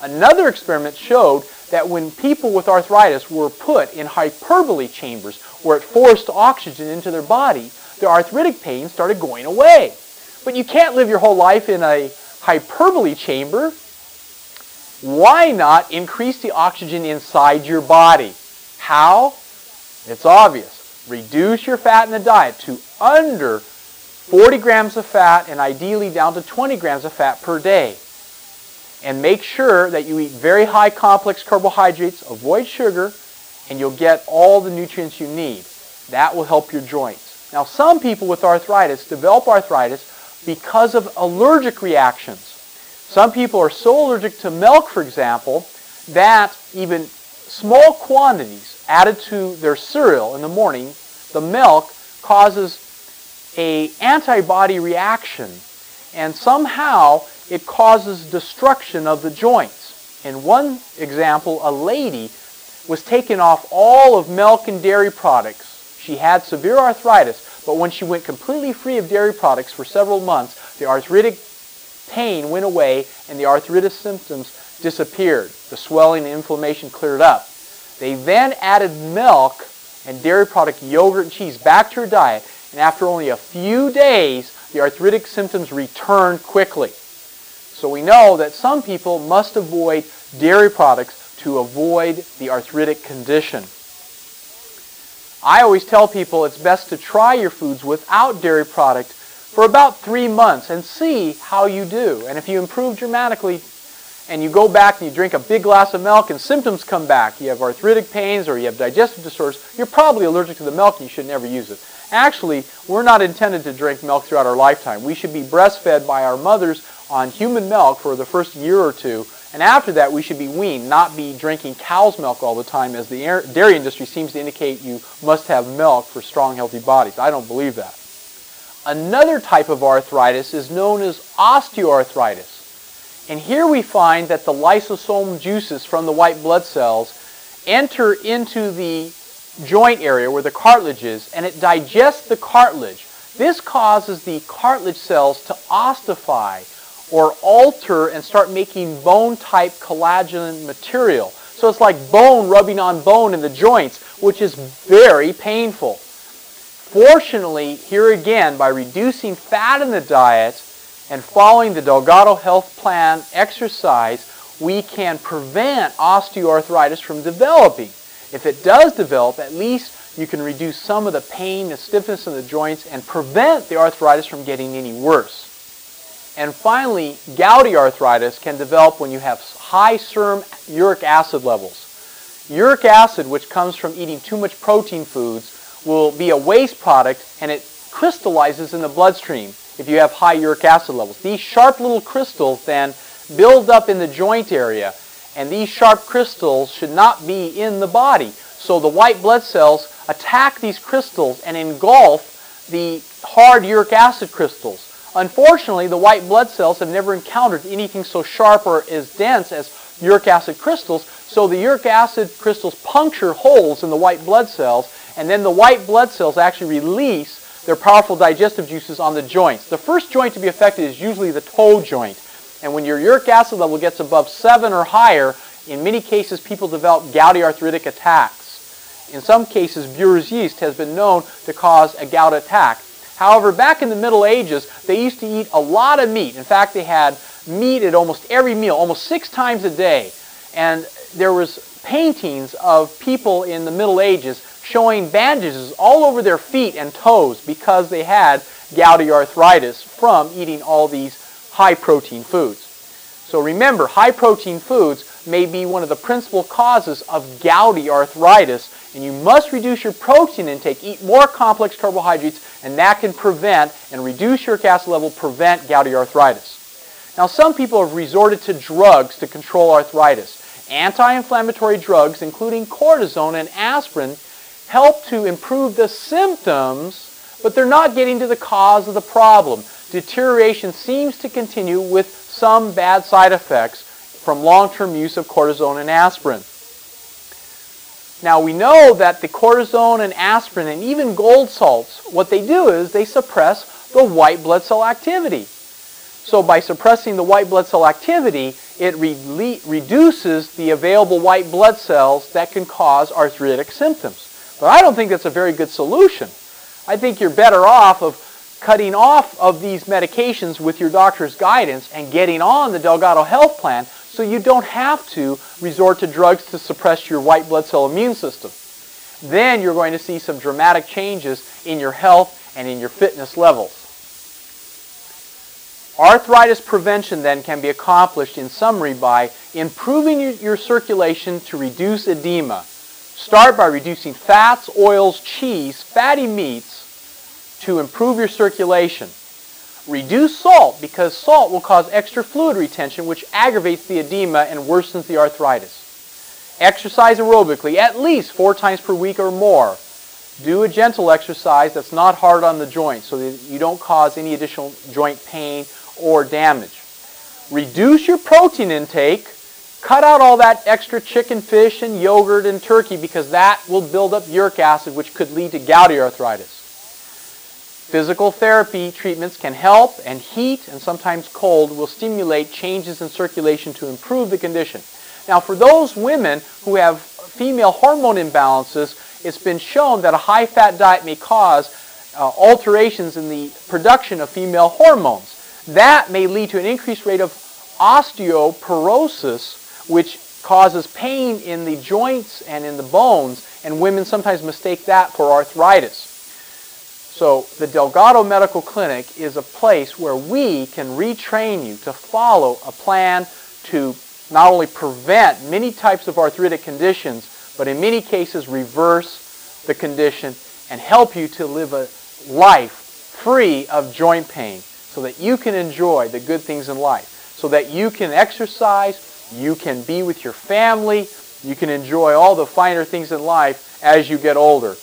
Another experiment showed that when people with arthritis were put in hyperbole chambers, where it forced oxygen into their body, their arthritic pain started going away. But you can't live your whole life in a hyperbole chamber. Why not increase the oxygen inside your body? How? It's obvious. Reduce your fat in the diet to under forty grams of fat and ideally down to twenty grams of fat per day. And make sure that you eat very high complex carbohydrates, avoid sugar, and you'll get all the nutrients you need. That will help your joints. Now, some people with arthritis develop arthritis because of allergic reactions. Some people are so allergic to milk, for example, that even small quantities added to their cereal in the morning, the milk, causes an antibody reaction, and somehow it causes destruction of the joints. In one example, a lady was taken off all of milk and dairy products. She had severe arthritis, but when she went completely free of dairy products for several months, the arthritic pain went away and the arthritis symptoms disappeared. The swelling and inflammation cleared up. They then added milk and dairy product, yogurt and cheese, back to her diet, and after only a few days, the arthritic symptoms returned quickly. So we know that some people must avoid dairy products to avoid the arthritic condition. I always tell people it's best to try your foods without dairy product for about three months and see how you do. And if you improve dramatically and you go back and you drink a big glass of milk and symptoms come back, you have arthritic pains or you have digestive disorders, you're probably allergic to the milk and you should never use it. Actually, we're not intended to drink milk throughout our lifetime. We should be breastfed by our mothers on human milk for the first year or two, and after that we should be weaned, not be drinking cow's milk all the time, as the dairy industry seems to indicate you must have milk for strong, healthy bodies. I don't believe that. Another type of arthritis is known as osteoarthritis. And here we find that the lysosomal juices from the white blood cells enter into the joint area where the cartilage is, and it digests the cartilage. This causes the cartilage cells to ossify or alter and start making bone-type collagen material. So it's like bone rubbing on bone in the joints, which is very painful. Fortunately, here again, by reducing fat in the diet and following the Delgado Health Plan exercise, we can prevent osteoarthritis from developing. If it does develop, at least you can reduce some of the pain, the stiffness in the joints, and prevent the arthritis from getting any worse. And finally, gouty arthritis can develop when you have high serum uric acid levels. Uric acid, which comes from eating too much protein foods, will be a waste product and it crystallizes in the bloodstream if you have high uric acid levels. These sharp little crystals then build up in the joint area. And these sharp crystals should not be in the body. So the white blood cells attack these crystals and engulf the hard uric acid crystals. Unfortunately, the white blood cells have never encountered anything so sharp or as dense as uric acid crystals, so the uric acid crystals puncture holes in the white blood cells, and then the white blood cells actually release their powerful digestive juices on the joints. The first joint to be affected is usually the toe joint. And when your uric acid level gets above seven or higher, in many cases people develop gouty arthritic attacks. In some cases, Brewer's yeast has been known to cause a gout attack. However, back in the Middle Ages, they used to eat a lot of meat. In fact, they had meat at almost every meal, almost six times a day. And there was paintings of people in the Middle Ages showing bandages all over their feet and toes because they had gouty arthritis from eating all these high-protein foods. So remember, high-protein foods may be one of the principal causes of gouty arthritis, and you must reduce your protein intake, eat more complex carbohydrates, and that can prevent and reduce your uric acid level, prevent gouty arthritis. Now, some people have resorted to drugs to control arthritis. Anti-inflammatory drugs, including cortisone and aspirin, help to improve the symptoms, but they're not getting to the cause of the problem. Deterioration seems to continue with some bad side effects from long-term use of cortisone and aspirin. Now we know that the cortisone and aspirin and even gold salts, what they do is they suppress the white blood cell activity. So by suppressing the white blood cell activity, it re- reduces the available white blood cells that can cause arthritic symptoms. But I don't think that's a very good solution. I think you're better off of cutting off of these medications with your doctor's guidance and getting on the Delgado Health Plan so you don't have to resort to drugs to suppress your white blood cell immune system. Then you're going to see some dramatic changes in your health and in your fitness levels. Arthritis prevention then can be accomplished in summary by improving your circulation to reduce edema. Start by reducing fats, oils, cheese, fatty meats, to improve your circulation. Reduce salt, because salt will cause extra fluid retention, which aggravates the edema and worsens the arthritis. Exercise aerobically at least four times per week or more. Do a gentle exercise that's not hard on the joints so that you don't cause any additional joint pain or damage. Reduce your protein intake. Cut out all that extra chicken, fish, and yogurt and turkey because that will build up uric acid, which could lead to gouty arthritis. Physical therapy treatments can help, and heat and sometimes cold will stimulate changes in circulation to improve the condition. Now, for those women who have female hormone imbalances, it's been shown that a high-fat diet may cause uh, alterations in the production of female hormones. That may lead to an increased rate of osteoporosis, which causes pain in the joints and in the bones, and women sometimes mistake that for arthritis. So the Delgado Medical Clinic is a place where we can retrain you to follow a plan to not only prevent many types of arthritic conditions, but in many cases reverse the condition and help you to live a life free of joint pain so that you can enjoy the good things in life, so that you can exercise, you can be with your family, you can enjoy all the finer things in life as you get older.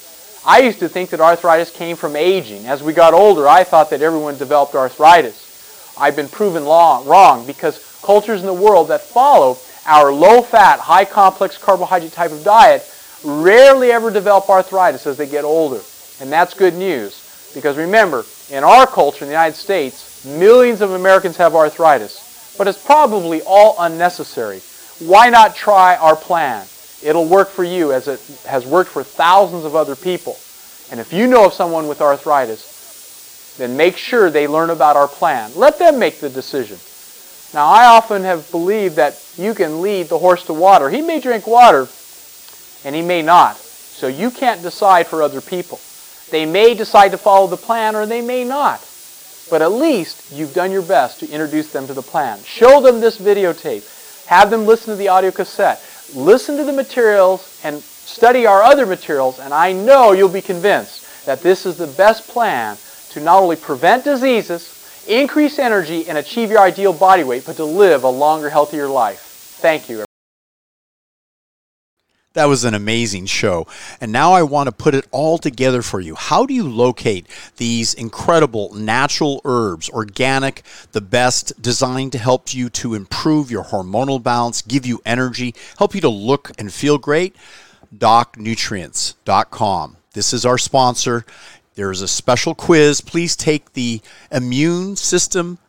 I used to think that arthritis came from aging. As we got older, I thought that everyone developed arthritis. I've been proven long, wrong because cultures in the world that follow our low-fat, high-complex carbohydrate type of diet rarely ever develop arthritis as they get older. And that's good news because remember, in our culture in the United States, millions of Americans have arthritis. But it's probably all unnecessary. Why not try our plan? It'll work for you as it has worked for thousands of other people. And if you know of someone with arthritis, then make sure they learn about our plan. Let them make the decision. Now, I often have believed that you can lead the horse to water. He may drink water, and he may not. So you can't decide for other people. They may decide to follow the plan, or they may not. But at least you've done your best to introduce them to the plan. Show them this videotape. Have them listen to the audio cassette. Listen to the materials and study our other materials, and I know you'll be convinced that this is the best plan to not only prevent diseases, increase energy, and achieve your ideal body weight, but to live a longer, healthier life. Thank you. That was an amazing show. And now I want to put it all together for you. How do you locate these incredible natural herbs, organic, the best, designed to help you to improve your hormonal balance, give you energy, help you to look and feel great? Doc Nutrients dot com. This is our sponsor. There is a special quiz. Please take the immune system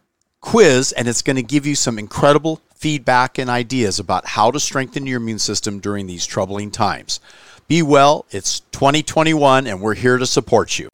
quiz, and it's going to give you some incredible feedback and ideas about how to strengthen your immune system during these troubling times. Be well. It's twenty twenty-one, and we're here to support you.